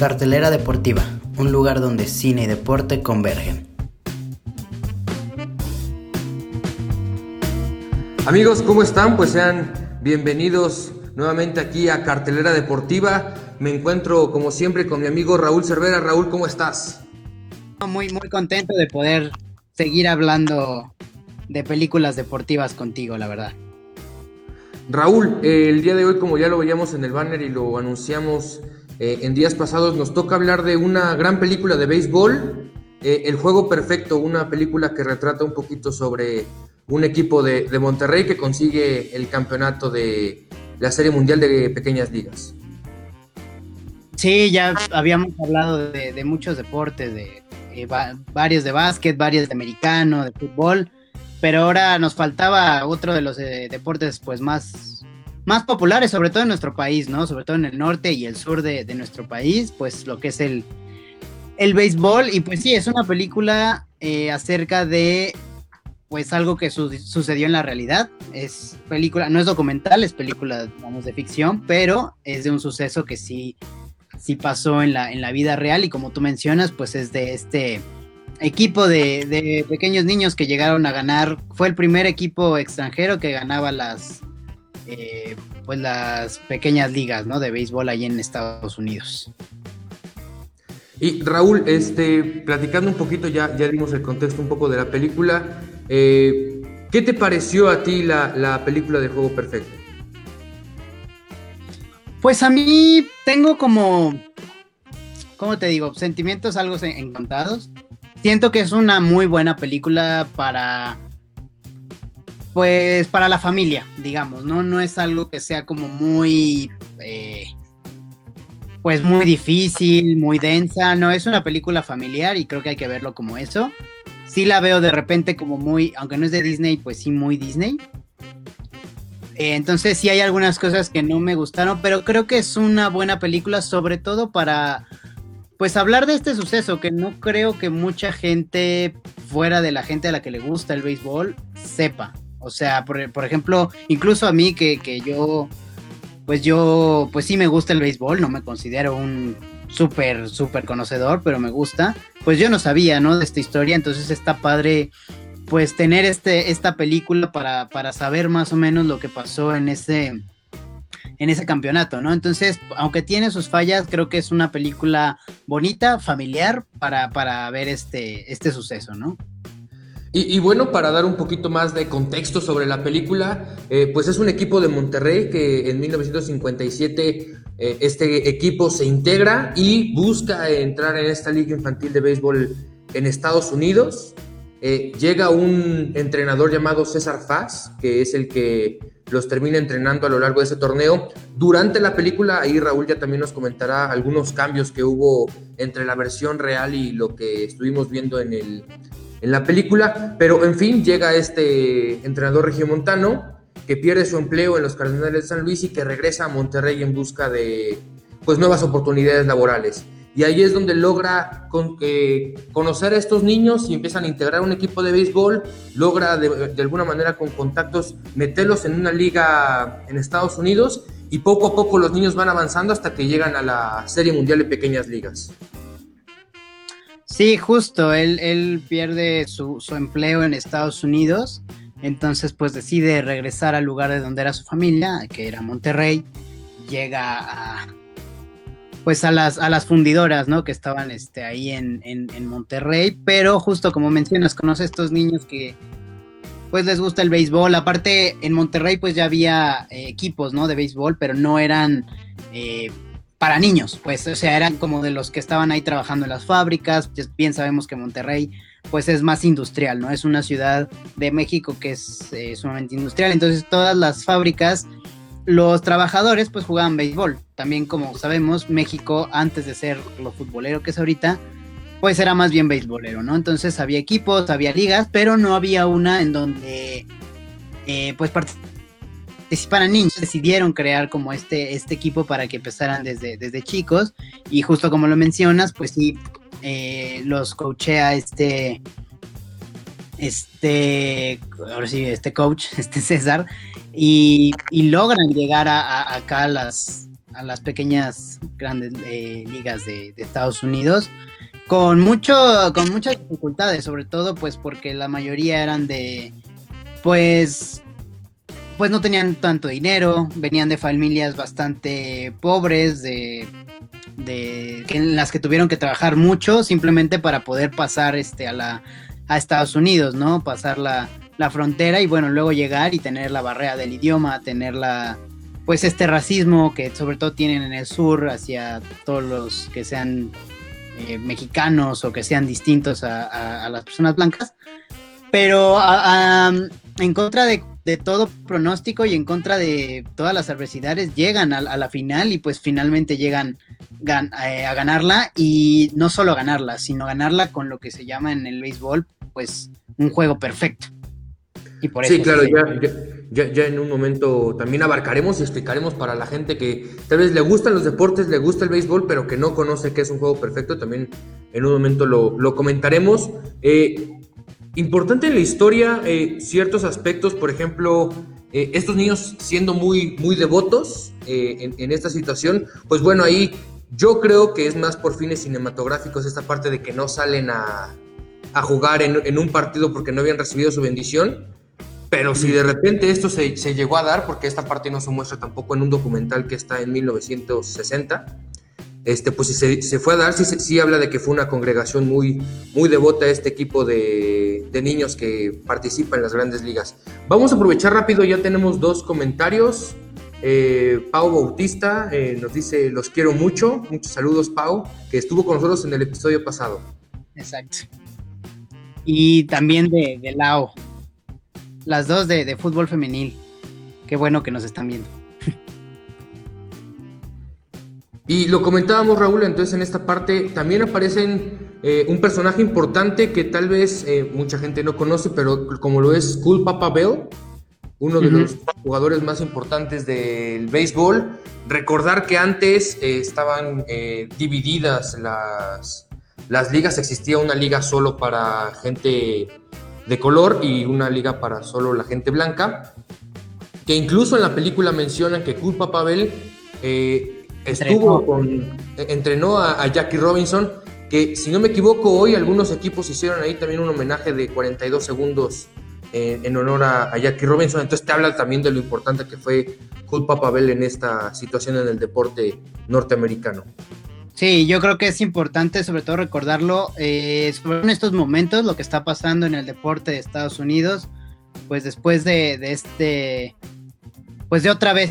Cartelera Deportiva, un lugar donde cine y deporte convergen. Amigos, ¿cómo están? Pues sean bienvenidos nuevamente aquí a Cartelera Deportiva. Me encuentro, como siempre, con mi amigo Raúl Cervera. Raúl, ¿cómo estás? Muy contento de poder seguir hablando de películas deportivas contigo, la verdad. Raúl, el día de hoy, como ya lo veíamos en el banner y lo anunciamos en días pasados, nos toca hablar de una gran película de béisbol, El Juego Perfecto, una película que retrata un poquito sobre un equipo de Monterrey que consigue el campeonato de la Serie Mundial de Pequeñas Ligas. Sí, ya habíamos hablado de muchos deportes, varios de básquet, varios de americano, de fútbol, pero ahora nos faltaba otro de los deportes pues más populares, sobre todo en nuestro país, ¿no? Sobre todo en el norte y el sur de nuestro país, pues lo que es el béisbol. Y pues sí, es una película acerca de pues algo que sucedió en la realidad. Es película, no es documental, es película, digamos, de ficción, pero es de un suceso que sí pasó en la vida real. Y como tú mencionas, pues es de este equipo de pequeños niños que llegaron a ganar. Fue el primer equipo extranjero que ganaba las pequeñas ligas, ¿no? De béisbol ahí en Estados Unidos. Y Raúl, platicando un poquito, ya dimos el contexto un poco de la película. ¿Qué te pareció a ti la película de Juego Perfecto? Pues a mí tengo como, ¿cómo te digo?, sentimientos algo encontrados. Siento que es una muy buena película para la familia, digamos, ¿no? No es algo que sea como muy, muy difícil, muy densa, no, es una película familiar y creo que hay que verlo como eso. Sí la veo de repente como muy, aunque no es de Disney, pues sí muy Disney. Entonces sí hay algunas cosas que no me gustaron, pero creo que es una buena película, sobre todo para pues hablar de este suceso que no creo que mucha gente fuera de la gente a la que le gusta el béisbol sepa. O sea, por ejemplo, incluso a mí que yo sí me gusta el béisbol, no me considero un súper conocedor, pero me gusta. Pues yo no sabía, ¿no?, de esta historia, entonces está padre pues tener esta película para saber más o menos lo que pasó en ese campeonato, ¿no? Entonces, aunque tiene sus fallas, creo que es una película bonita, familiar, para ver este suceso, ¿no? Y bueno, para dar un poquito más de contexto sobre la película, pues es un equipo de Monterrey que en 1957 este equipo se integra y busca entrar en esta liga infantil de béisbol en Estados Unidos. Llega un entrenador llamado César Faz, que es el que los termina entrenando a lo largo de ese torneo. Durante la película, ahí Raúl ya también nos comentará algunos cambios que hubo entre la versión real y lo que estuvimos viendo en la película, pero en fin, llega este entrenador regiomontano que pierde su empleo en los Cardenales de San Luis y que regresa a Monterrey en busca de pues nuevas oportunidades laborales. Y ahí es donde logra conocer a estos niños y empiezan a integrar un equipo de béisbol, logra de alguna manera con contactos meterlos en una liga en Estados Unidos y poco a poco los niños van avanzando hasta que llegan a la Serie Mundial de Pequeñas Ligas. Sí, justo, él pierde su empleo en Estados Unidos, entonces pues decide regresar al lugar de donde era su familia, que era Monterrey, llega a las fundidoras, ¿no?, que estaban ahí en Monterrey, pero justo como mencionas, conoce a estos niños que pues les gusta el béisbol. Aparte en Monterrey pues ya había equipos, ¿no?, de béisbol, pero no eran para niños, pues, o sea, eran como de los que estaban ahí trabajando en las fábricas. Bien sabemos que Monterrey pues es más industrial, ¿no?, es una ciudad de México que es sumamente industrial, entonces todas las fábricas, los trabajadores pues jugaban béisbol. También, como sabemos, México antes de ser lo futbolero que es ahorita, pues era más bien beisbolero, ¿no? Entonces había equipos, había ligas, pero no había una en donde pues participaran niños. Decidieron crear como este equipo para que empezaran desde chicos y justo como lo mencionas, pues sí, los coachea este coach, César, y logran llegar a acá a las a las pequeñas grandes ligas de Estados Unidos con muchas dificultades, sobre todo pues porque la mayoría eran de pues no tenían tanto dinero, venían de familias bastante pobres en las que tuvieron que trabajar mucho simplemente para poder pasar a Estados Unidos, ¿no? Pasar la frontera y bueno, luego llegar y tener la barrera del idioma, tener pues racismo que sobre todo tienen en el sur hacia todos los que sean mexicanos o que sean distintos a las personas blancas, pero en contra de todo pronóstico y en contra de todas las adversidades llegan a la final y pues finalmente llegan a ganarla, y no solo ganarla, sino ganarla con lo que se llama en el béisbol pues un juego perfecto. Y por eso sí, claro, ya en un momento también abarcaremos y explicaremos para la gente que tal vez le gustan los deportes, le gusta el béisbol, pero que no conoce qué es un juego perfecto, también en un momento lo comentaremos. Importante en la historia ciertos aspectos, por ejemplo, estos niños siendo muy, muy devotos en esta situación, pues bueno, ahí yo creo que es más por fines cinematográficos esta parte de que no salen a jugar en un partido porque no habían recibido su bendición, pero si de repente esto se llegó a dar, porque esta parte no se muestra tampoco en un documental que está en 1960, pues si se fue a dar, sí habla de que fue una congregación muy, muy devota a este equipo de niños que participa en las grandes ligas. Vamos a aprovechar rápido, ya tenemos 2 comentarios. Pau Bautista nos dice, los quiero mucho, muchos saludos Pau, que estuvo con nosotros en el episodio pasado. Exacto. Y también de Lao, las dos de fútbol femenil, qué bueno que nos están viendo. Y lo comentábamos, Raúl, entonces en esta parte también aparecen un personaje importante que tal vez mucha gente no conoce, pero como lo es Cool Papa Bell, uno de los jugadores más importantes del béisbol. Recordar que antes estaban divididas las ligas, existía una liga solo para gente de color y una liga para solo la gente blanca, que incluso en la película mencionan que Cool Papa Bell... entrenó a Jackie Robinson, que si no me equivoco hoy algunos equipos hicieron ahí también un homenaje de 42 segundos en honor a Jackie Robinson. Entonces te habla también de lo importante que fue Cool Papa Bell en esta situación en el deporte norteamericano. Sí, yo creo que es importante sobre todo recordarlo en estos momentos, lo que está pasando en el deporte de Estados Unidos, pues después de pues de otra vez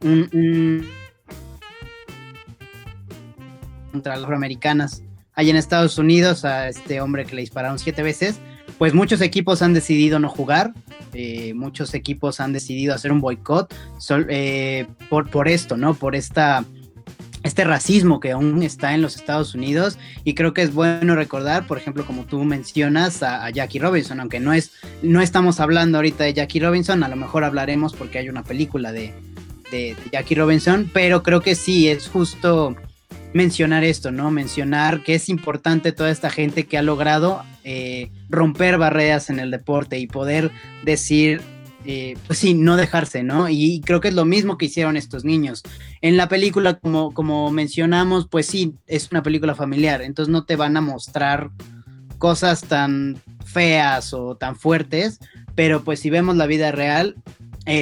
contra las afroamericanas allá en Estados Unidos, a este hombre que le dispararon 7 veces, pues muchos equipos han decidido no jugar, muchos equipos han decidido hacer un boicot por esto, ¿no? Por este racismo que aún está en los Estados Unidos, y creo que es bueno recordar, por ejemplo, como tú mencionas, a Jackie Robinson, aunque no estamos hablando ahorita de Jackie Robinson, a lo mejor hablaremos porque hay una película de Jackie Robinson, pero creo que sí, es justo... mencionar esto, ¿no? Mencionar que es importante toda esta gente que ha logrado romper barreras en el deporte y poder decir, pues sí, no dejarse, ¿no? Y creo que es lo mismo que hicieron estos niños. En la película, como mencionamos, pues sí, es una película familiar, entonces no te van a mostrar cosas tan feas o tan fuertes, pero pues si vemos la vida real...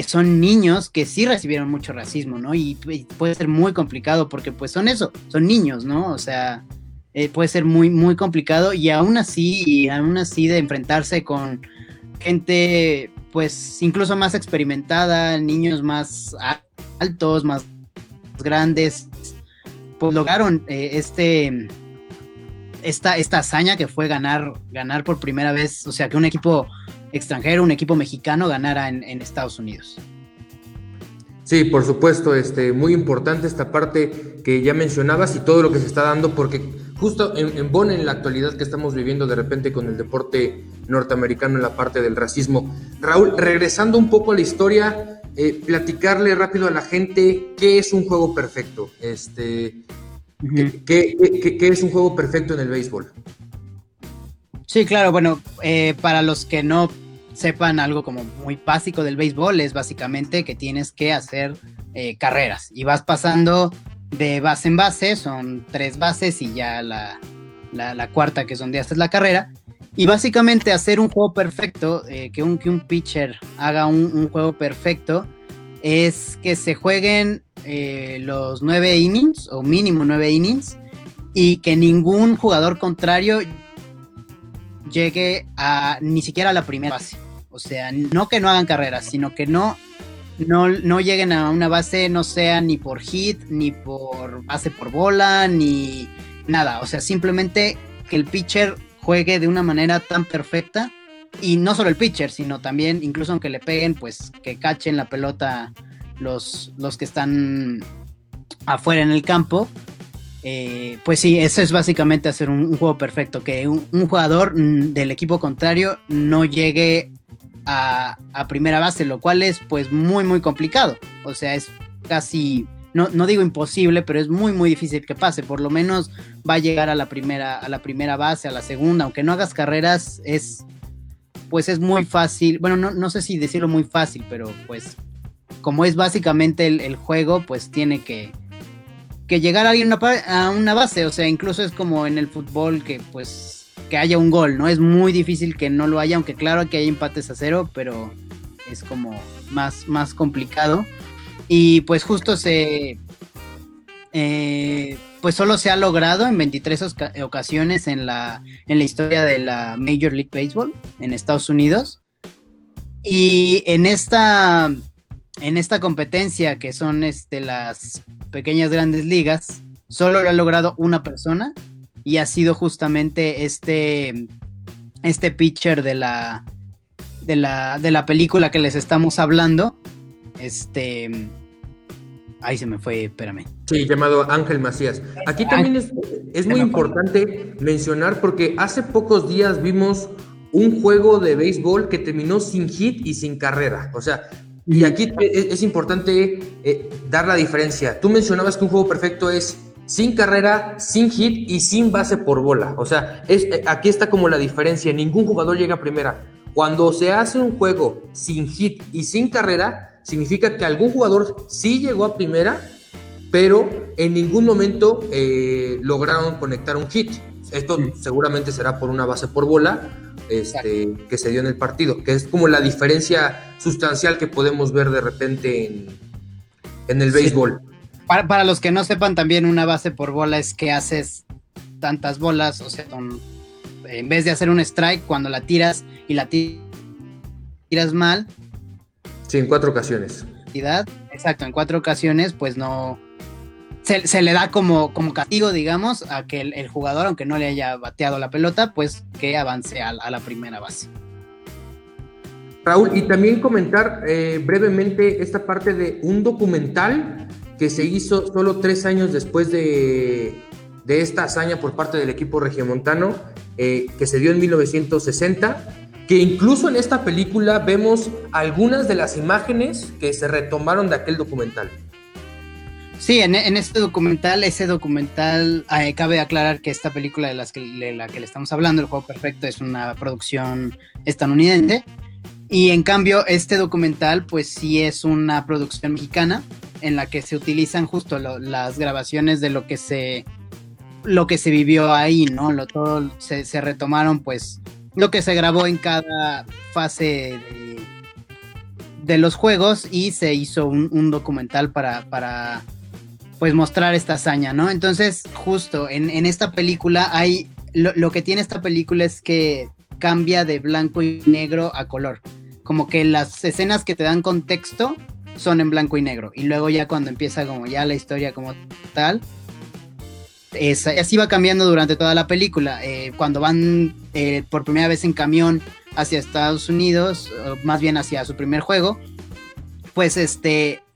son niños que sí recibieron mucho racismo, ¿no? Y puede ser muy complicado porque pues son niños, ¿no? O sea, puede ser muy, muy complicado, y aún así de enfrentarse con gente pues incluso más experimentada, niños más altos, más grandes, pues lograron esta hazaña que fue ganar por primera vez, o sea, que un equipo extranjero, un equipo mexicano ganara en Estados Unidos. Sí, por supuesto, muy importante esta parte que ya mencionabas y todo lo que se está dando, porque justo en la actualidad que estamos viviendo de repente con el deporte norteamericano en la parte del racismo. Raúl, regresando un poco a la historia, platicarle rápido a la gente qué es un juego perfecto. ¿Qué es un juego perfecto en el béisbol? Sí, claro, bueno, para los que no sepan algo como muy básico del béisbol, es básicamente que tienes que hacer carreras y vas pasando de base en base, son 3 bases y ya la cuarta, que es donde haces la carrera. Y básicamente hacer un juego perfecto, que un pitcher haga un juego perfecto, es que se jueguen los 9 innings, o mínimo 9 innings, y que ningún jugador contrario llegue a ni siquiera a la primera base. O sea, no que no hagan carreras, sino que no lleguen a una base, no sea ni por hit, ni por base por bola, ni nada. O sea, simplemente que el pitcher juegue de una manera tan perfecta, y no solo el pitcher, sino también, incluso aunque le peguen, pues que cachen la pelota los que están afuera en el campo. Pues sí, eso es básicamente hacer un juego perfecto, que un jugador del equipo contrario no llegue a primera base, lo cual es pues muy muy complicado. O sea, es casi, no digo imposible, pero es muy muy difícil que pase. Por lo menos va a llegar a la primera base, a la segunda, aunque no hagas carreras. Es pues es muy fácil, bueno, no sé si decirlo muy fácil, pero pues como es básicamente el juego, pues tiene que llegar alguien a una base. O sea, incluso es como en el fútbol, que pues que haya un gol, ¿no? Es muy difícil que no lo haya, aunque claro que hay empates a 0, pero es como más complicado. Y pues justo pues solo se ha logrado en 23 ocasiones en la historia de la Major League Baseball en Estados Unidos. Y en esta competencia, que son las pequeñas grandes ligas, solo lo ha logrado una persona, y ha sido justamente este pitcher de la película que les estamos hablando. Ahí se me fue, espérame. Sí, llamado Ángel Macías. Aquí también es muy importante mencionar, porque hace pocos días vimos un juego de béisbol que terminó sin hit y sin carrera. O sea, y aquí es importante dar la diferencia. Tú mencionabas que un juego perfecto es sin carrera, sin hit y sin base por bola. O sea, aquí está como la diferencia. Ningún jugador llega a primera. Cuando se hace un juego sin hit y sin carrera, significa que algún jugador sí llegó a primera, pero en ningún momento lograron conectar un hit. Esto seguramente será por una base por bola que se dio en el partido, que es como la diferencia sustancial que podemos ver de repente en el béisbol. Para los que no sepan, también una base por bola es que haces tantas bolas, o sea, en vez de hacer un strike, cuando la tiras y la tiras mal. Sí, en 4 ocasiones. Exacto, en 4 ocasiones, pues no. Se le da como castigo, digamos, a que el jugador, aunque no le haya bateado la pelota, pues que avance a la primera base. Raúl, y también comentar brevemente esta parte de un documental que se hizo solo 3 años después de esta hazaña por parte del equipo regiomontano, que se dio en 1960, que incluso en esta película vemos algunas de las imágenes que se retomaron de aquel documental. Sí, en ese documental, cabe aclarar que esta película de la que le estamos hablando, El Juego Perfecto, es una producción estadounidense, y en cambio este documental pues sí es una producción mexicana, en la que se utilizan justo las grabaciones de lo que se vivió ahí, ¿no? Todo se retomaron, pues, lo que se grabó en cada fase de los juegos, y se hizo un documental para pues mostrar esta hazaña, ¿no? Entonces, justo en esta película hay lo que tiene esta película es que cambia de blanco y negro a color, como que las escenas que te dan contexto son en blanco y negro, y luego ya cuando empieza como ya la historia como tal, así va cambiando durante toda la película. Cuando van por primera vez en camión hacia Estados Unidos, más bien hacia su primer juego, pues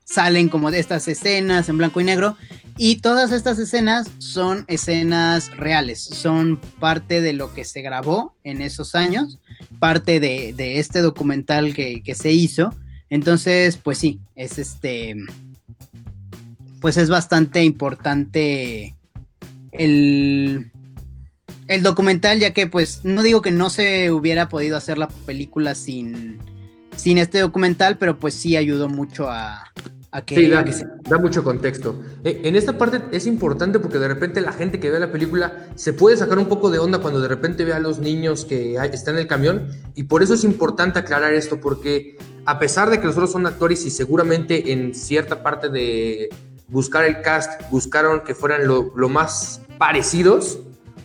salen como de estas escenas en blanco y negro, y todas estas escenas son escenas reales, son parte de lo que se grabó en esos años, parte de este documental que se hizo. Entonces, pues sí, es pues es bastante importante el documental, ya que pues no digo que no se hubiera podido hacer la película sin este documental, pero pues sí ayudó mucho a Sí, da mucho contexto. En esta parte es importante porque de repente la gente que ve la película se puede sacar un poco de onda cuando de repente ve a los niños que están en el camión, y por eso es importante aclarar esto, porque a pesar de que nosotros son actores y seguramente en cierta parte de buscar el cast buscaron que fueran lo más parecidos,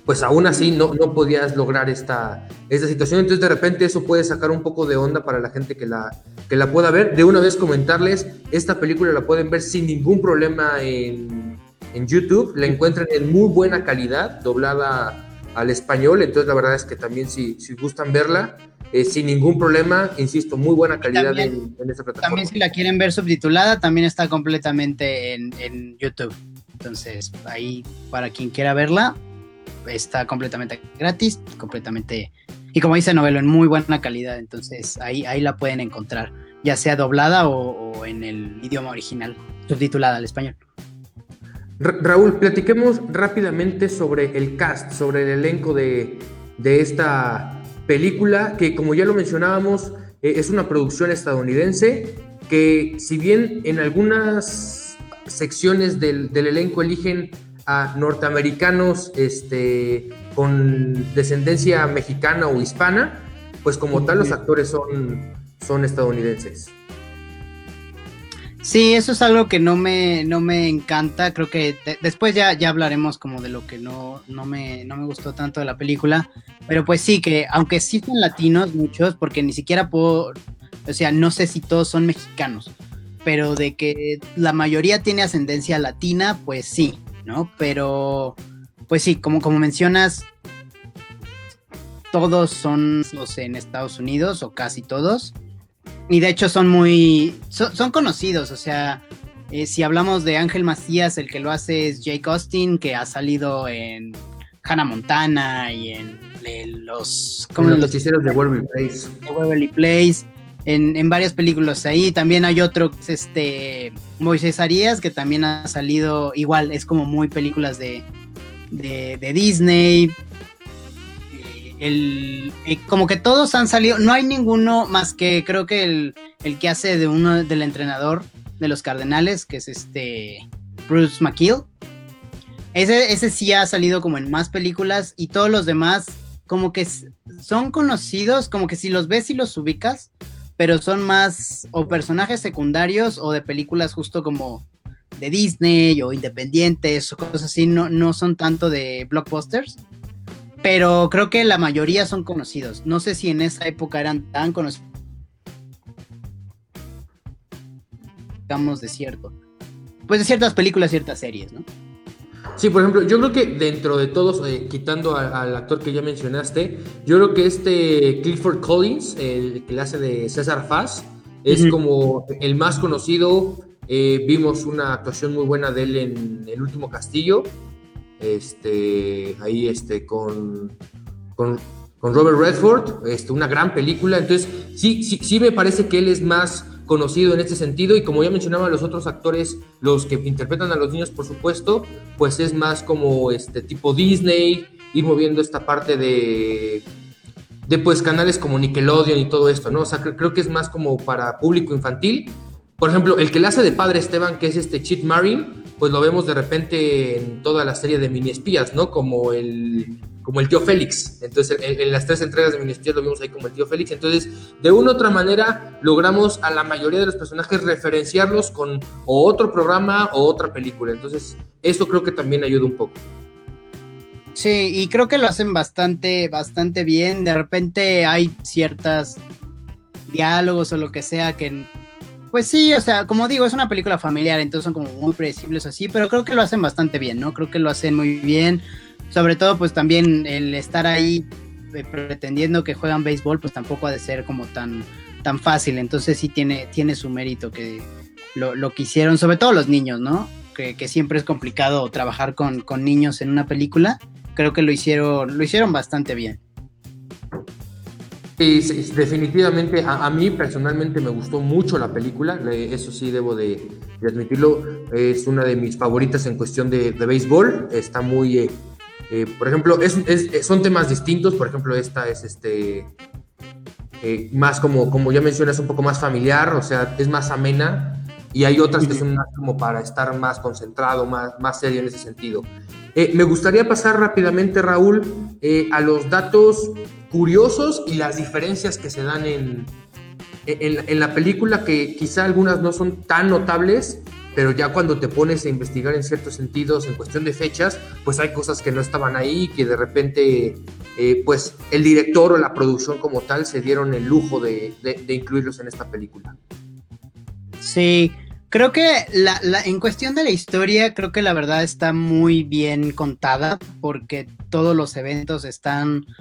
pues aún así no podías lograr esta situación. Entonces de repente eso puede sacar un poco de onda para la gente que la pueda ver. De una vez comentarles, esta película la pueden ver sin ningún problema en YouTube, la encuentran en muy buena calidad, doblada al español, entonces la verdad es que también si gustan verla, sin ningún problema, insisto, muy buena calidad también, en esta plataforma. También si la quieren ver subtitulada, también está completamente en YouTube, entonces ahí para quien quiera verla, está completamente gratis, completamente, y como dice Novelo, en muy buena calidad, entonces ahí la pueden encontrar, ya sea doblada o en el idioma original, subtitulada al español. Raúl, platiquemos rápidamente sobre el cast, sobre el elenco de esta película, que como ya lo mencionábamos, es una producción estadounidense, que si bien en algunas secciones del elenco eligen a norteamericanos con descendencia mexicana o hispana, pues como tal los actores son estadounidenses. Sí, eso es algo que no me encanta, creo que después ya hablaremos como de lo que no me gustó tanto de la película, pero pues sí, que aunque sí son latinos muchos, porque ni siquiera puedo, o sea, no sé si todos son mexicanos, pero de que la mayoría tiene ascendencia latina, pues sí, ¿no? Pero pues sí, como mencionas, todos son en Estados Unidos, o casi todos. Y de hecho son conocidos, o sea, si hablamos de Ángel Macías, el que lo hace es Jake Austin, que ha salido en Hannah Montana y en los... Los hechiceros de Waverly Place. De Waverly Place, en varias películas ahí. También hay otro, Moisés Arias, que también ha salido, igual, es como muy películas de Disney... como que todos han salido, no hay ninguno más que creo que el que hace de uno del entrenador de los Cardenales, que es Bruce McKeel, ese sí ha salido como en más películas, y todos los demás como que son conocidos, como que si los ves y los ubicas, pero son más o personajes secundarios o de películas justo como de Disney o independientes o cosas así, no son tanto de blockbusters. Pero creo que la mayoría son conocidos. No sé si en esa época eran tan conocidos. Digamos, de cierto. Pues de ciertas películas, ciertas series, ¿no? Sí, por ejemplo, yo creo que dentro de todos, quitando al actor que ya mencionaste, yo creo que Clifton Collins, el que le hace de César Faz, es como el más conocido. Vimos una actuación muy buena de él en El Último Castillo. Con Robert Redford, una gran película. Entonces sí me parece que él es más conocido en este sentido, y como ya mencionaba, los otros actores, los que interpretan a los niños, por supuesto, pues es más como tipo Disney, ir moviendo esta parte de pues canales como Nickelodeon y todo esto, ¿no? O sea, creo que es más como para público infantil. Por ejemplo, el que le hace de padre Esteban, que es Chip Marin, pues lo vemos de repente en toda la serie de Mini Espías, ¿no? Como el tío Félix. Entonces, en las 3 entregas de Mini Espías lo vimos ahí como el tío Félix. Entonces, de una u otra manera, logramos a la mayoría de los personajes referenciarlos con o otro programa o otra película. Entonces, eso creo que también ayuda un poco. Sí, y creo que lo hacen bastante bien. De repente hay ciertos diálogos o lo que sea que... Pues sí, o sea, como digo, es una película familiar, entonces son como muy predecibles así, pero creo que lo hacen bastante bien, ¿no? Creo que lo hacen muy bien, sobre todo pues también el estar ahí pretendiendo que juegan béisbol, pues tampoco ha de ser como tan fácil, entonces sí tiene su mérito que lo que hicieron, sobre todo los niños, ¿no? Que siempre es complicado trabajar con niños en una película, creo que lo hicieron bastante bien. Sí, definitivamente, a mí personalmente me gustó mucho la película, eso sí debo de admitirlo, es una de mis favoritas en cuestión de béisbol, está muy, por ejemplo, son temas distintos, por ejemplo, esta es más como ya mencionas, un poco más familiar, o sea, es más amena, y hay otras que son más como para estar más concentrado, más serio en ese sentido. Me gustaría pasar rápidamente, Raúl, a los datos curiosos y las diferencias que se dan en la película, que quizá algunas no son tan notables, pero ya cuando te pones a investigar en ciertos sentidos, en cuestión de fechas, pues hay cosas que no estaban ahí, que de repente pues el director o la producción como tal se dieron el lujo de incluirlos en esta película. Sí, creo que en cuestión de la historia, creo que la verdad está muy bien contada, porque todos los eventos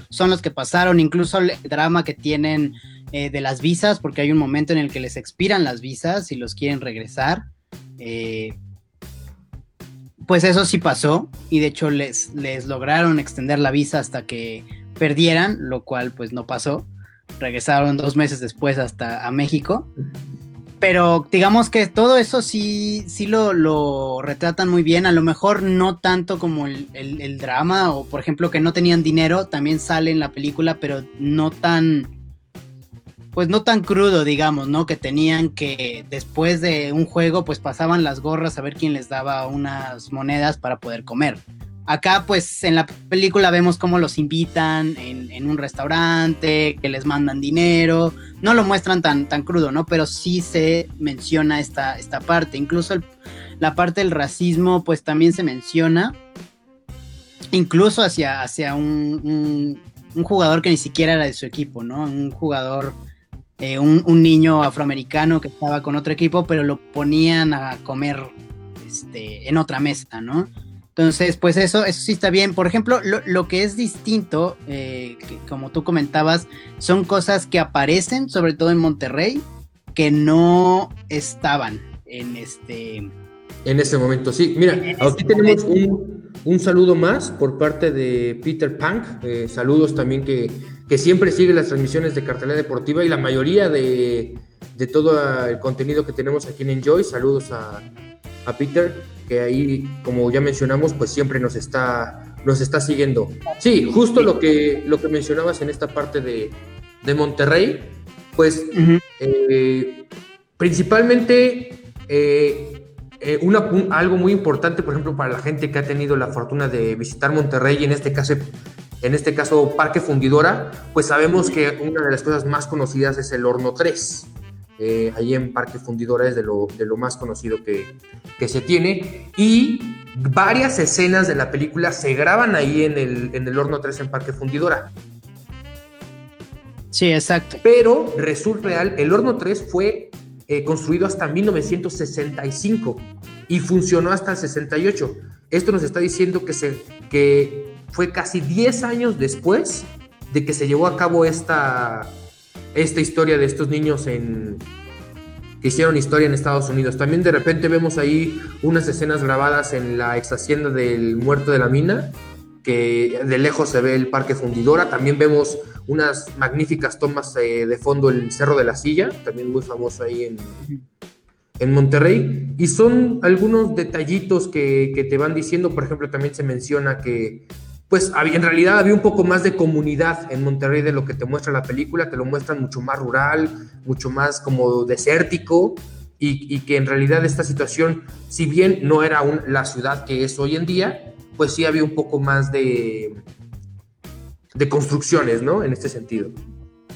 son los que pasaron, incluso el drama que tienen de las visas, porque hay un momento en el que les expiran las visas y los quieren regresar. Pues eso sí pasó, y de hecho les lograron extender la visa hasta que perdieran, lo cual pues no pasó, regresaron 2 meses después hasta a México, pero digamos que todo eso sí lo retratan muy bien, a lo mejor no tanto como el drama, o por ejemplo que no tenían dinero, también sale en la película, pero no tan crudo, digamos, ¿no? Que tenían que, después de un juego, pues pasaban las gorras a ver quién les daba unas monedas para poder comer. Acá, pues, en la película vemos cómo los invitan en un restaurante, que les mandan dinero. No lo muestran tan crudo, ¿no? Pero sí se menciona esta parte. Incluso la parte del racismo, pues, también se menciona. Incluso hacia un jugador que ni siquiera era de su equipo, ¿no? Un jugador... un niño afroamericano que estaba con otro equipo, pero lo ponían a comer en otra mesa, ¿no? Entonces, pues eso sí está bien. Por ejemplo, lo que es distinto, que como tú comentabas, son cosas que aparecen, sobre todo en Monterrey, que no estaban en ese momento, sí. Mira, aquí tenemos un saludo más por parte de Peter Punk. Saludos también que siempre sigue las transmisiones de Cartelera Deportiva y la mayoría de todo el contenido que tenemos aquí en Enjoy. Saludos a Peter, que ahí, como ya mencionamos, pues siempre nos está siguiendo. Sí, justo lo que mencionabas en esta parte de Monterrey, pues principalmente algo muy importante, por ejemplo, para la gente que ha tenido la fortuna de visitar Monterrey, y en este caso Parque Fundidora, pues sabemos que una de las cosas más conocidas es el Horno 3. Ahí en Parque Fundidora es de lo más conocido que se tiene, y varias escenas de la película se graban ahí en el Horno 3 en Parque Fundidora. Sí, exacto. Pero resulta real, el Horno 3 fue construido hasta 1965 y funcionó hasta el 68. Esto nos está diciendo que fue casi 10 años después de que se llevó a cabo esta historia de estos niños que hicieron historia en Estados Unidos. También de repente vemos ahí unas escenas grabadas en la ex hacienda del Muerto de la Mina, que de lejos se ve el Parque Fundidora. También vemos unas magníficas tomas de fondo el Cerro de la Silla, también muy famoso ahí en Monterrey, y son algunos detallitos que te van diciendo. Por ejemplo, también se menciona que pues en realidad había un poco más de comunidad en Monterrey de lo que te muestra la película. Te lo muestran mucho más rural, mucho más como desértico, y que en realidad esta situación, si bien no era la ciudad que es hoy en día, pues sí había un poco más de construcciones, ¿no? En este sentido.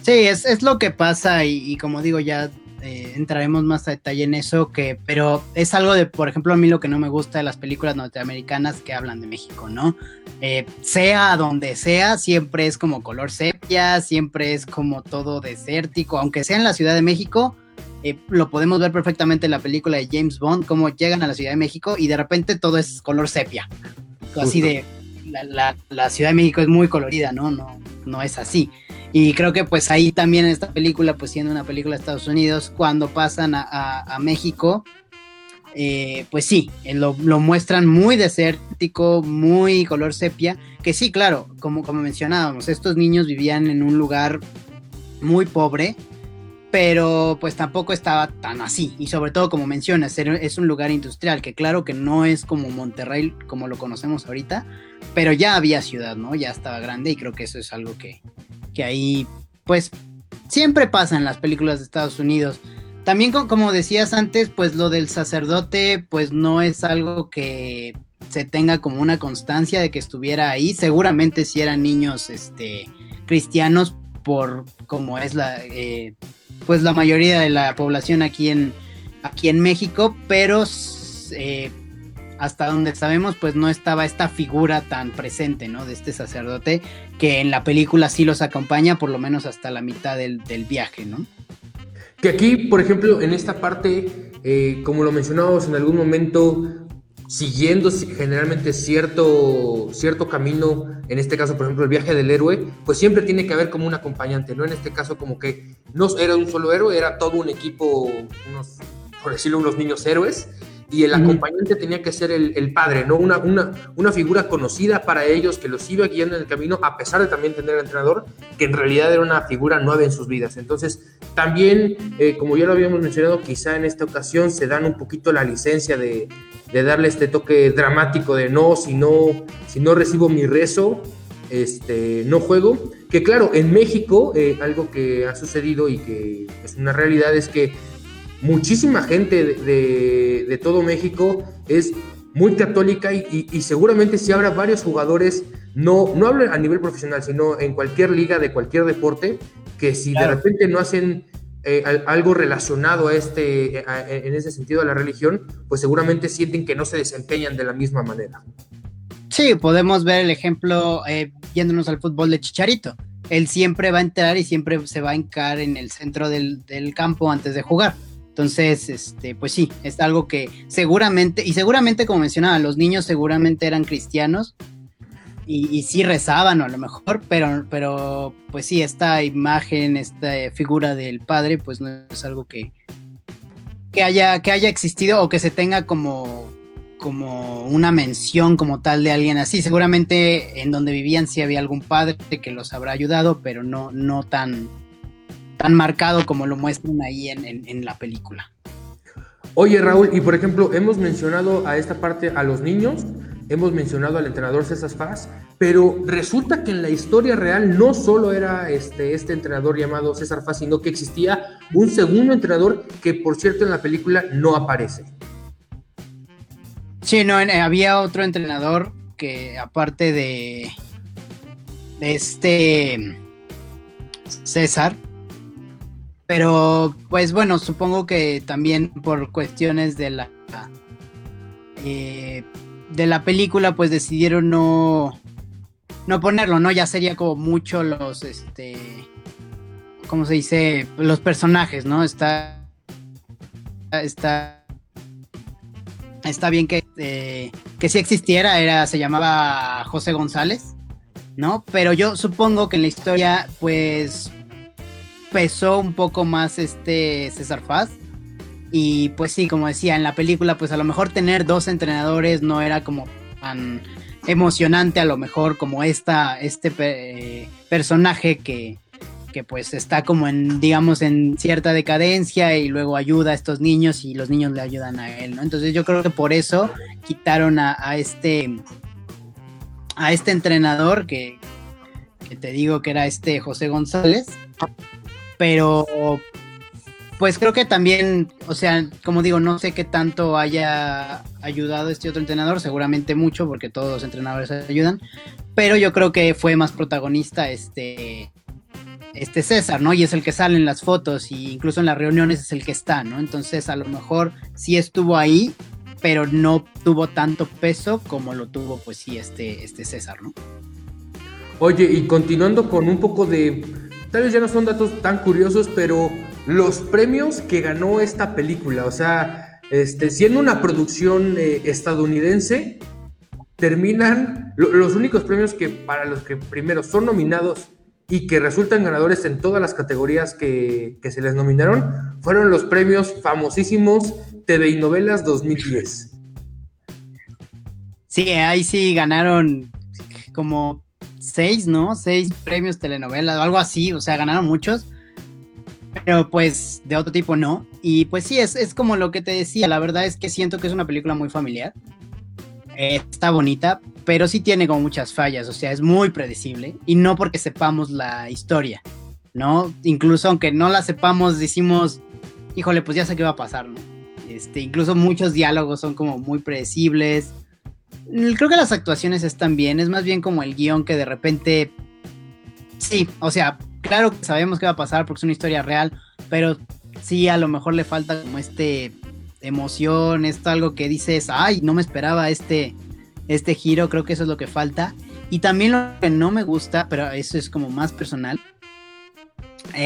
Sí, es lo que pasa, y como digo, ya entraremos más a detalle en eso, pero es algo de, por ejemplo, a mí lo que no me gusta de las películas norteamericanas que hablan de México, ¿no? Sea donde sea, siempre es como color sepia, siempre es como todo desértico, aunque sea en la Ciudad de México. Lo podemos ver perfectamente en la película de James Bond, cómo llegan a la Ciudad de México y de repente todo es color sepia. Justo. Así de, la Ciudad de México es muy colorida, ¿no? No es así. Y creo que pues ahí también en esta película, pues siendo una película de Estados Unidos, cuando pasan a México, pues sí, lo muestran muy desértico, muy color sepia, que sí, claro, como mencionábamos, estos niños vivían en un lugar muy pobre, pero pues tampoco estaba tan así, y sobre todo, como mencionas, es un lugar industrial, que claro que no es como Monterrey, como lo conocemos ahorita, pero ya había ciudad, ¿no? Ya estaba grande, y creo que eso es algo que ahí, pues, siempre pasa en las películas de Estados Unidos. También como decías antes, pues lo del sacerdote pues no es algo que se tenga como una constancia de que estuviera ahí. Seguramente si eran niños cristianos, por como es pues la mayoría de la población aquí en México, pero hasta donde sabemos pues no estaba esta figura tan presente, ¿no?, de este sacerdote que en la película sí los acompaña por lo menos hasta la mitad del viaje, ¿no? Que aquí, por ejemplo, en esta parte, como lo mencionábamos en algún momento, siguiendo generalmente cierto camino, en este caso, por ejemplo, el viaje del héroe, pues siempre tiene que haber como un acompañante, ¿no? En este caso, como que no era un solo héroe, era todo un equipo, por decirlo, unos niños héroes, y el acompañante tenía que ser el padre, ¿no? Una figura conocida para ellos que los iba guiando en el camino, a pesar de también tener al entrenador, que en realidad era una figura nueva en sus vidas. Entonces, también, como ya lo habíamos mencionado, quizá en esta ocasión se dan un poquito la licencia de darle este toque dramático de si no recibo mi rezo, no juego. Que claro, en México, algo que ha sucedido y que es una realidad es que muchísima gente de todo México es muy católica y seguramente sí habrá varios jugadores, no hablo a nivel profesional, sino en cualquier liga de cualquier deporte, que si claro, de repente no hacen algo relacionado en ese sentido a la religión, pues seguramente sienten que no se desempeñan de la misma manera. Sí, podemos ver el ejemplo yéndonos al fútbol de Chicharito. Él siempre va a entrar y siempre se va a hincar en el centro del campo antes de jugar. Entonces, pues sí, es algo que seguramente, como mencionaba, los niños seguramente eran cristianos y sí rezaban a lo mejor, pero pues sí, esta imagen, esta figura del padre, pues no es algo que haya existido o que se tenga como una mención como tal de alguien así. Seguramente en donde vivían sí había algún padre que los habrá ayudado, pero no tan marcado como lo muestran ahí en la película. Oye, Raúl, y por ejemplo, hemos mencionado a esta parte a los niños, hemos mencionado al entrenador César Faz, pero resulta que en la historia real no solo era este entrenador llamado César Faz, sino que existía un segundo entrenador que, por cierto, en la película no aparece. Sí, no, había otro entrenador que, aparte de este César, pero pues bueno, supongo que también por cuestiones de la película pues decidieron no ponerlo, ¿no? Ya sería como mucho los ¿cómo se dice? Los personajes, ¿no? Está bien que sí existiera, se llamaba José González, ¿no? Pero yo supongo que en la historia pues pesó un poco más César Faz, y pues sí, como decía, en la película pues a lo mejor tener dos entrenadores no era como tan emocionante a lo mejor como personaje que pues está como en cierta decadencia y luego ayuda a estos niños y los niños le ayudan a él, ¿no? Entonces yo creo que por eso quitaron a este entrenador que te digo que era José González. Pero pues creo que también, o sea, como digo, no sé qué tanto haya ayudado este otro entrenador, seguramente mucho, porque todos los entrenadores ayudan, pero yo creo que fue más protagonista este César, ¿no? Y es el que sale en las fotos, e incluso en las reuniones es el que está, ¿no? Entonces a lo mejor sí estuvo ahí, pero no tuvo tanto peso como lo tuvo, pues sí, este César, ¿no? Oye, y continuando con un poco de... Tal vez ya no son datos tan curiosos, pero los premios que ganó esta película, o sea, siendo una producción estadounidense, terminan los únicos premios que para los que primero son nominados y que resultan ganadores en todas las categorías que se les nominaron, fueron los premios famosísimos TV y Novelas 2010. Sí, ahí sí ganaron como... 6, ¿no? 6 premios telenovelas o algo así, o sea, ganaron muchos, pero pues de otro tipo no, y pues sí, es como lo que te decía, la verdad es que siento que es una película muy familiar, está bonita, pero sí tiene como muchas fallas, o sea, es muy predecible, y no porque sepamos la historia, ¿no? Incluso aunque no la sepamos, decimos, híjole, pues ya sé qué va a pasar, ¿no? Incluso muchos diálogos son como muy predecibles. Creo que las actuaciones están bien, es más bien como el guión que de repente... Sí, o sea, claro que sabemos qué va a pasar porque es una historia real, pero sí, a lo mejor le falta como emoción, algo que dices, ay, no me esperaba este giro, creo que eso es lo que falta. Y también lo que no me gusta, pero eso es como más personal,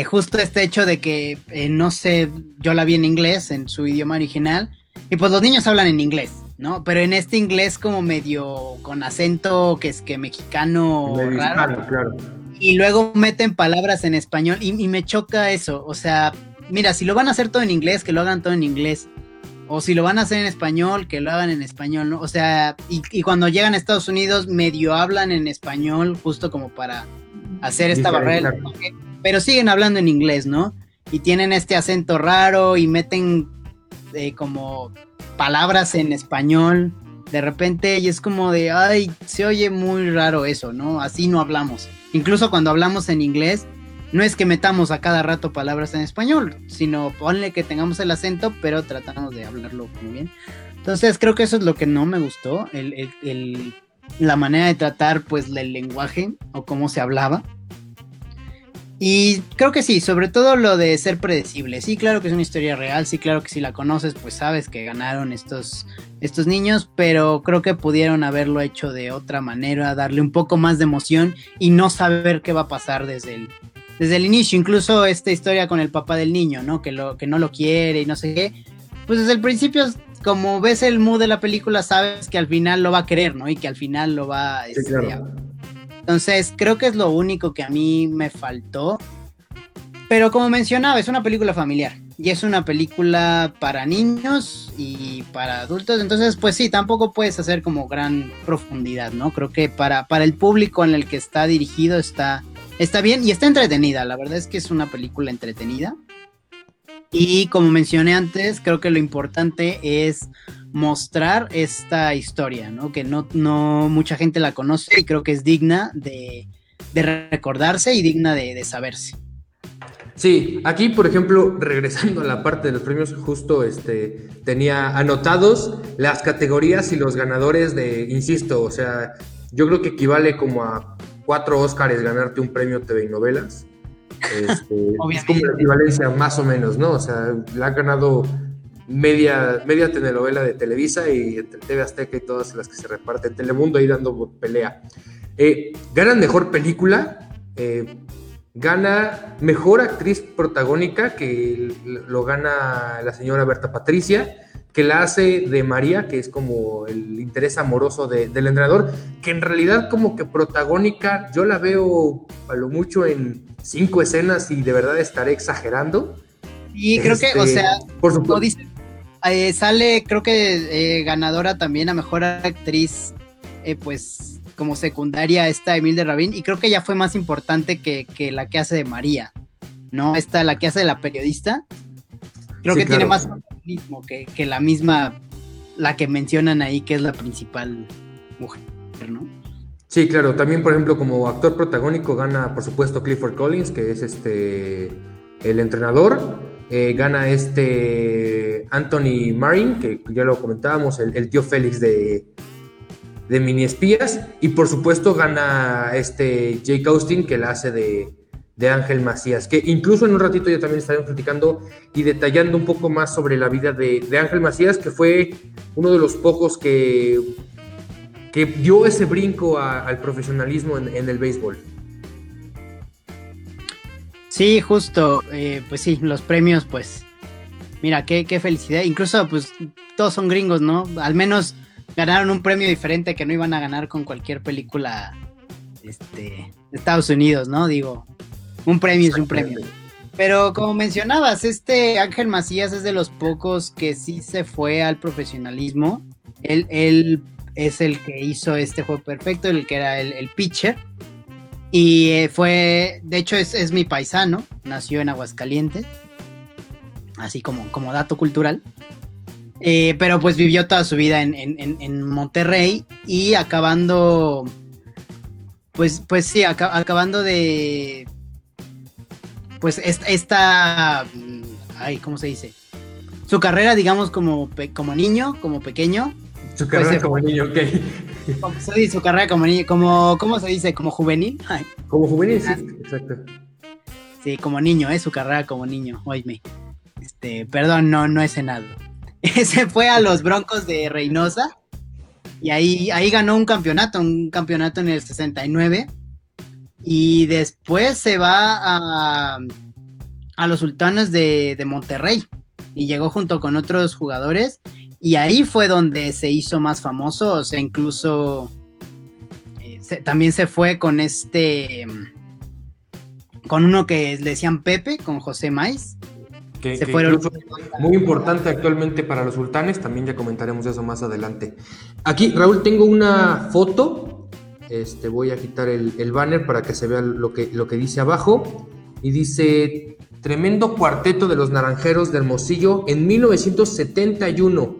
justo hecho de que, no sé, yo la vi en inglés, en su idioma original, y pues los niños hablan en inglés, ¿no? Pero en este inglés como medio con acento que es que mexicano raro, claro. Y luego meten palabras en español y me choca eso, o sea, mira, si lo van a hacer todo en inglés, que lo hagan todo en inglés, o si lo van a hacer en español, que lo hagan en español, ¿no? O sea, y cuando llegan a Estados Unidos medio hablan en español, justo como para hacer esta barrera, pero siguen hablando en inglés, ¿no? Y tienen este acento raro y meten como palabras en español de repente y es como de, ay, se oye muy raro eso, ¿no? Así no hablamos. Incluso cuando hablamos en inglés, no es que metamos a cada rato palabras en español, sino ponle que tengamos el acento, pero tratamos de hablarlo muy bien. Entonces creo que eso es lo que no me gustó, la manera de tratar pues el lenguaje o cómo se hablaba. Y creo que sí, sobre todo lo de ser predecible. Sí, claro que es una historia real, sí, claro que si la conoces, pues sabes que ganaron estos niños, pero creo que pudieron haberlo hecho de otra manera, darle un poco más de emoción y no saber qué va a pasar desde el inicio. Incluso esta historia con el papá del niño, ¿no? Que no lo quiere y no sé qué. Pues desde el principio, como ves el mood de la película, sabes que al final lo va a querer, ¿no? Y que al final lo va a... Sí, claro. Entonces, creo que es lo único que a mí me faltó. Pero como mencionaba, es una película familiar. Y es una película para niños y para adultos. Entonces, pues sí, tampoco puedes hacer como gran profundidad, ¿no? Creo que para el público en el que está dirigido está bien y está entretenida. La verdad es que es una película entretenida. Y como mencioné antes, creo que lo importante es mostrar esta historia, ¿no? Que no mucha gente la conoce y creo que es digna de recordarse y digna de saberse. Sí, aquí, por ejemplo, regresando a la parte de los premios, justo tenía anotados las categorías y los ganadores de, insisto, o sea, yo creo que equivale como a 4 Óscares ganarte un premio TV y Novelas. Es como la equivalencia más o menos, ¿no? O sea, la han ganado media telenovela de Televisa y TV Azteca y todas las que se reparten, Telemundo ahí dando pelea. Ganan mejor película, gana mejor actriz protagónica, que lo gana la señora Berta Patricia, que la hace de María, que es como el interés amoroso del entrenador, que en realidad como que protagónica yo la veo a lo mucho en 5 escenas y de verdad estaré exagerando. Y creo que, o sea, por supuesto, como dice, sale creo que ganadora también a mejor actriz, pues como secundaria Emil de Rabin, y creo que ya fue más importante que la que hace de María, ¿no? La que hace de la periodista. Creo sí, que claro. Tiene más protagonismo que la misma, la que mencionan ahí, que es la principal mujer, ¿no? Sí, claro. También, por ejemplo, como actor protagónico gana, por supuesto, Clifton Collins, que es el entrenador. Gana Anthony Marin, que ya lo comentábamos, el tío Félix de Mini Espías. Y, por supuesto, gana Jake Austin, que la hace de Ángel Macías, que incluso en un ratito ya también estaremos platicando y detallando un poco más sobre la vida de Ángel Macías, que fue uno de los pocos que dio ese brinco al profesionalismo en el béisbol. Sí, justo, pues sí, los premios, pues, mira, qué felicidad, incluso pues todos son gringos, ¿no? Al menos ganaron un premio diferente que no iban a ganar con cualquier película de Estados Unidos, ¿no? Digo, un premio es un premio. Pero como mencionabas, Ángel Macías es de los pocos que sí se fue al profesionalismo. Él es el que hizo Juego Perfecto, el que era el pitcher. Y fue, de hecho es mi paisano, nació en Aguascalientes, así como dato cultural. Pero pues vivió toda su vida en Monterrey y acabando... Pues sí, acabando de... Pues esta... Ay, ¿cómo se dice? su carrera, digamos, como pequeño. Su carrera pues, como niño, ok. Su carrera como niño, como, ¿cómo se dice? ¿Como juvenil? Ay. Como juvenil, sí, exacto. Sí, como niño, su carrera como niño, oíme. Perdón, no he cenado. Se fue a los Broncos de Reynosa y ahí ganó un campeonato en el 69 y después se va a los Sultanes de Monterrey y llegó junto con otros jugadores y ahí fue donde se hizo más famoso, o sea, incluso también se fue con con uno que le decían Pepe, con José Maíz. Que fueron muy importante actualmente para los Sultanes, también ya comentaremos eso más adelante. Aquí, Raúl, tengo una foto, voy a quitar el banner para que se vea lo que dice abajo, y dice, tremendo cuarteto de los Naranjeros de Hermosillo en 1971,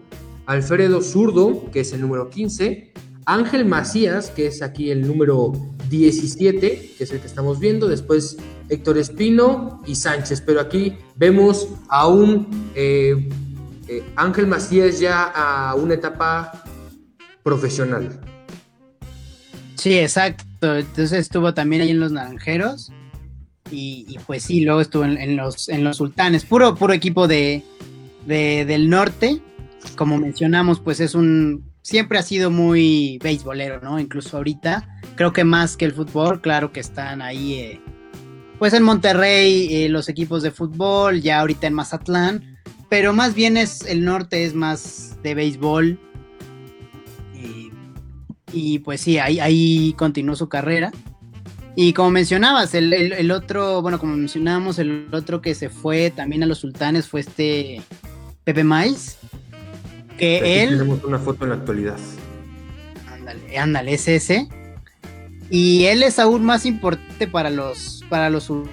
Alfredo Zurdo, que es el número 15, Ángel Macías, que es aquí el número 17, que es el que estamos viendo, después Héctor Espino y Sánchez, pero aquí vemos a un Ángel Macías ya a una etapa profesional. Sí, exacto, entonces estuvo también ahí en los Naranjeros y pues sí, luego estuvo en los Sultanes, puro equipo del norte, como mencionamos, pues siempre ha sido muy beisbolero, ¿no? Incluso ahorita, creo que más que el fútbol, claro que están ahí, pues en Monterrey, los equipos de fútbol, ya ahorita en Mazatlán, pero más bien el norte es más de béisbol, y pues sí, ahí continuó su carrera, y como mencionabas, el otro que se fue también a los Sultanes fue Pepe Maíz, que aquí él... Tenemos una foto en la actualidad. Ándale, es ese. Y él es aún más importante para los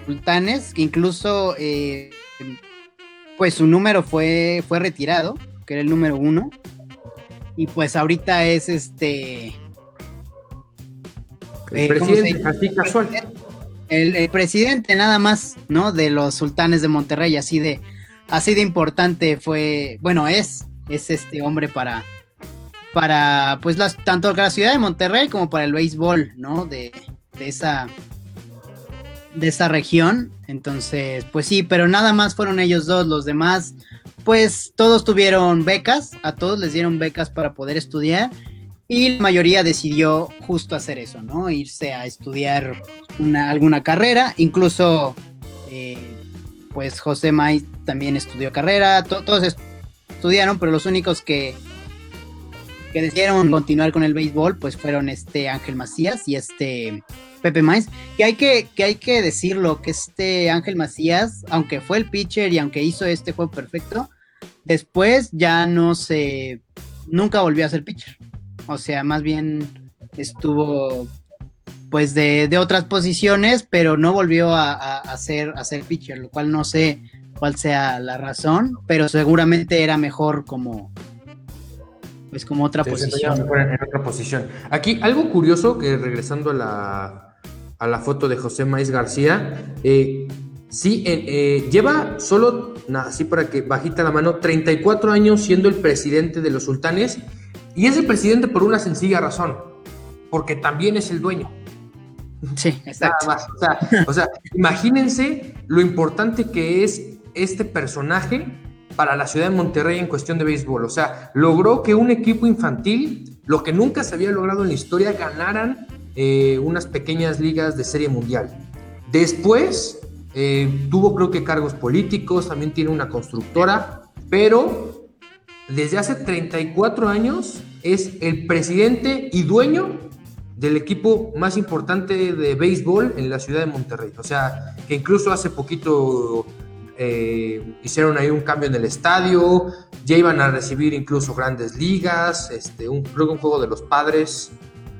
Sultanes, que incluso pues su número fue retirado, que era el número 1. Y pues ahorita es el presidente, así casual. El presidente nada más, ¿no? De los Sultanes de Monterrey, así de importante fue, bueno, es este hombre para pues tanto la ciudad de Monterrey como para el béisbol, ¿no? de esa región. Entonces, pues sí, pero nada más fueron ellos dos, los demás pues todos tuvieron becas, a todos les dieron becas para poder estudiar y la mayoría decidió justo hacer eso, ¿no? Irse a estudiar alguna carrera, incluso pues José Maíz también estudió carrera, todos estudiaron, pero los únicos que decidieron continuar con el béisbol, pues fueron Ángel Macías y Pepe Maíz, que hay que decirlo, que Ángel Macías, aunque fue el pitcher y aunque hizo juego perfecto, después ya nunca volvió a ser pitcher, o sea, más bien estuvo pues de otras posiciones, pero no volvió a ser pitcher, lo cual no sé cuál sea la razón, pero seguramente era mejor como otra posición. En otra posición. Aquí, algo curioso, que regresando a la foto de José Maíz García, lleva solo, así para que bajita la mano, 34 años siendo el presidente de los Sultanes, y es el presidente por una sencilla razón, porque también es el dueño. Sí, exacto. Nada más, o sea, imagínense lo importante que es este personaje para la ciudad de Monterrey en cuestión de béisbol. O sea, logró que un equipo infantil, lo que nunca se había logrado en la historia, ganaran unas pequeñas ligas de Serie Mundial. Después tuvo, creo que, cargos políticos, también tiene una constructora, pero desde hace 34 años es el presidente y dueño del equipo más importante de béisbol en la ciudad de Monterrey. O sea, que incluso hace poquito... hicieron ahí un cambio en el estadio, ya iban a recibir incluso grandes ligas, creo que un juego de los Padres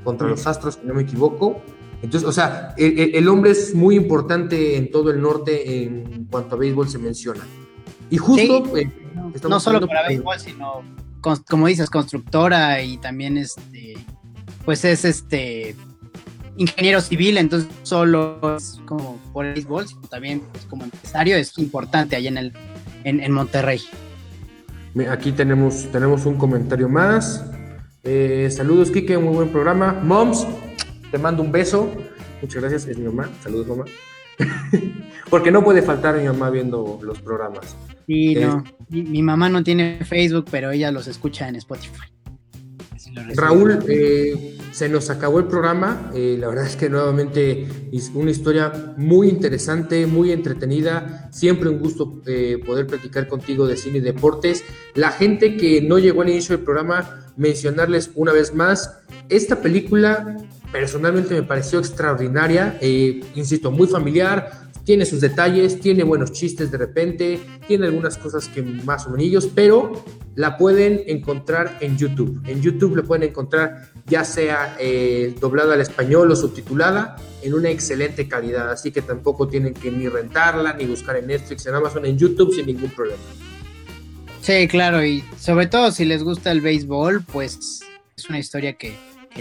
contra los Astros, si no me equivoco. Entonces, o sea, el hombre es muy importante en todo el norte en cuanto a béisbol se menciona. Y justo... Sí, no solo para béisbol, sino, como dices, constructora y también pues es ingeniero civil, entonces solo es como por el béisbol, sino también pues, como empresario es importante allá en Monterrey. Aquí tenemos un comentario más. Saludos, Kike, muy buen programa. Moms, te mando un beso. Muchas gracias, es mi mamá. Saludos, mamá. Porque no puede faltar mi mamá viendo los programas. Sí, no. Mi mamá no tiene Facebook, pero ella los escucha en Spotify. Raúl, se nos acabó el programa. La verdad es que nuevamente es una historia muy interesante, muy entretenida. Siempre un gusto poder platicar contigo de cine y deportes. La gente que no llegó al inicio del programa, mencionarles una vez más, esta película personalmente me pareció extraordinaria, insisto, muy familiar, tiene sus detalles, tiene buenos chistes de repente, tiene algunas cosas que más o menos, pero la pueden encontrar en YouTube. En YouTube la pueden encontrar ya sea doblada al español o subtitulada en una excelente calidad, así que tampoco tienen que ni rentarla, ni buscar en Netflix, en Amazon, en YouTube sin ningún problema. Sí, claro, y sobre todo si les gusta el béisbol, pues es una historia que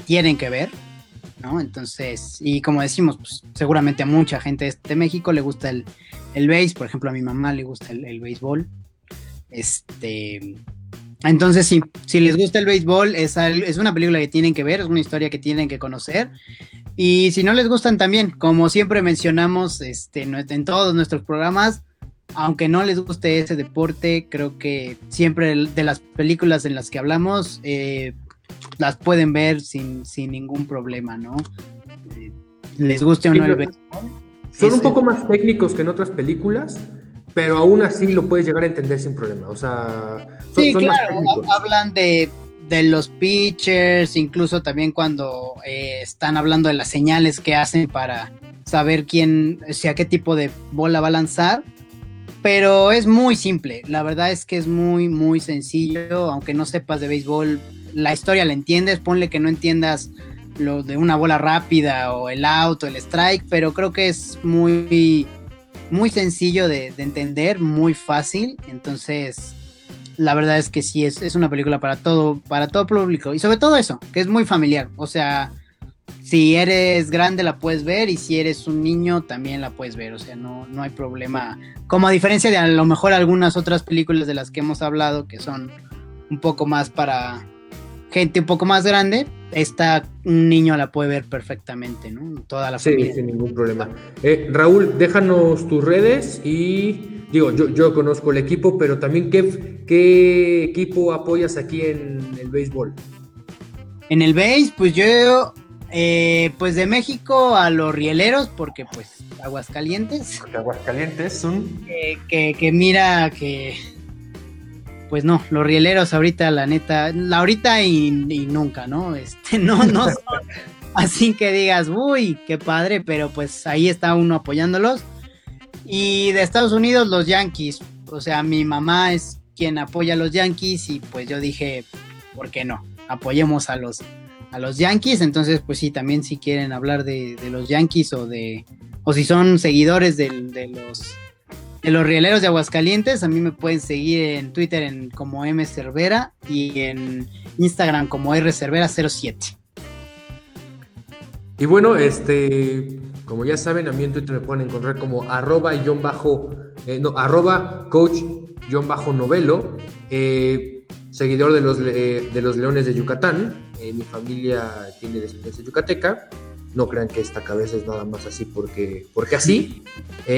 tienen que ver, ¿no? Entonces, y como decimos, pues seguramente a mucha gente de México le gusta el béis, por ejemplo, a mi mamá le gusta el béisbol. Entonces, sí, si les gusta el béisbol, es una película que tienen que ver, es una historia que tienen que conocer. Y si no les gustan también, como siempre mencionamos en todos nuestros programas, aunque no les guste ese deporte, creo que siempre de las películas en las que hablamos las pueden ver sin ningún problema, ¿no? Les guste o no el béisbol. Son un poco más técnicos que en otras películas, pero aún así lo puedes llegar a entender sin problema. O sea, son claro, más técnicos. Hablan de los pitchers, incluso también cuando están hablando de las señales que hacen para saber qué tipo de bola va a lanzar. Pero es muy simple, la verdad es que es muy, muy sencillo, aunque no sepas de béisbol, la historia la entiendes, ponle que no entiendas lo de una bola rápida o el out o el strike, pero creo que es muy, muy sencillo de entender, muy fácil, entonces la verdad es que sí, es una película para todo público, y sobre todo eso, que es muy familiar, o sea, si eres grande la puedes ver y si eres un niño también la puedes ver, o sea, no hay problema, como a diferencia de a lo mejor algunas otras películas de las que hemos hablado que son un poco más para gente un poco más grande, un niño la puede ver perfectamente, ¿no? Toda la familia. Sí, sin ningún problema. Raúl, déjanos tus redes y yo conozco el equipo, pero también ¿qué equipo apoyas aquí en el béisbol? En el béis, pues yo... pues de México a los Rieleros, porque pues Aguascalientes. Porque Aguascalientes son... Que mira que... Pues no, los Rieleros ahorita, la neta, ahorita y nunca, ¿no? No son así que digas, uy, qué padre, pero pues ahí está uno apoyándolos. Y de Estados Unidos, los Yankees. O sea, mi mamá es quien apoya a los Yankees y pues yo dije, ¿por qué no? Apoyemos a los Yankees, entonces pues sí, también si quieren hablar de los Yankees o si son seguidores de los Rieleros de Aguascalientes, a mí me pueden seguir en Twitter como M Cervera y en Instagram como R Cervera 07. Y bueno, como ya saben, a mí en Twitter me pueden encontrar como arroba coach_novelo, seguidor de los Leones de Yucatán. Mi familia tiene descendencia yucateca, no crean que esta cabeza es nada más así porque así.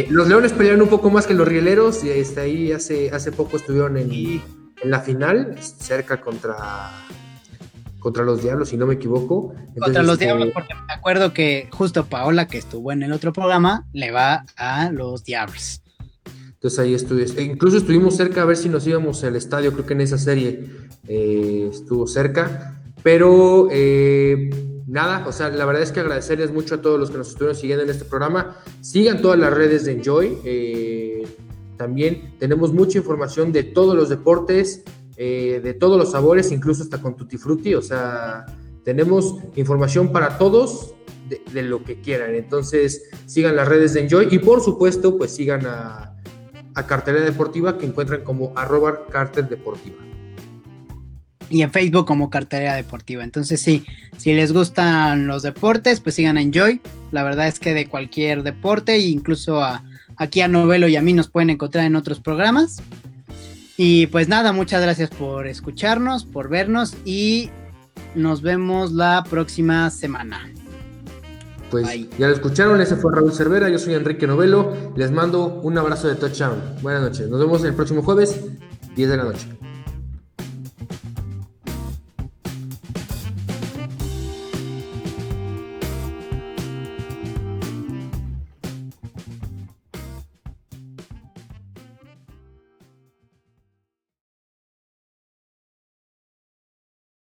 Los Leones pelearon un poco más que los Rieleros y ahí hace poco estuvieron en la final, cerca contra los Diablos, si no me equivoco. Entonces, contra los Diablos, porque me acuerdo que justo Paola, que estuvo en el otro programa, le va a los Diablos. Entonces ahí incluso estuvimos cerca a ver si nos íbamos al estadio, creo que en esa serie estuvo cerca. Pero nada, o sea, la verdad es que agradecerles mucho a todos los que nos estuvieron siguiendo en este programa. Sigan todas las redes de Enjoy. También tenemos mucha información de todos los deportes, de todos los sabores, incluso hasta con Tutti Frutti. O sea, tenemos información para todos de lo que quieran. Entonces, sigan las redes de Enjoy y, por supuesto, pues sigan a Cartelera Deportiva, que encuentran como @carteldeportiva. Y en Facebook como Cartelera Deportiva. Entonces sí, si les gustan los deportes, pues sigan a Enjoy. La verdad es que de cualquier deporte, incluso aquí a Novelo y a mí nos pueden encontrar en otros programas. Y pues nada, muchas gracias por escucharnos, por vernos y nos vemos la próxima semana. Pues bye. Ya lo escucharon, ese fue Raúl Cervera, yo soy Enrique Novelo, les mando un abrazo de touchdown. Buenas noches, nos vemos el próximo jueves, 10 de la noche.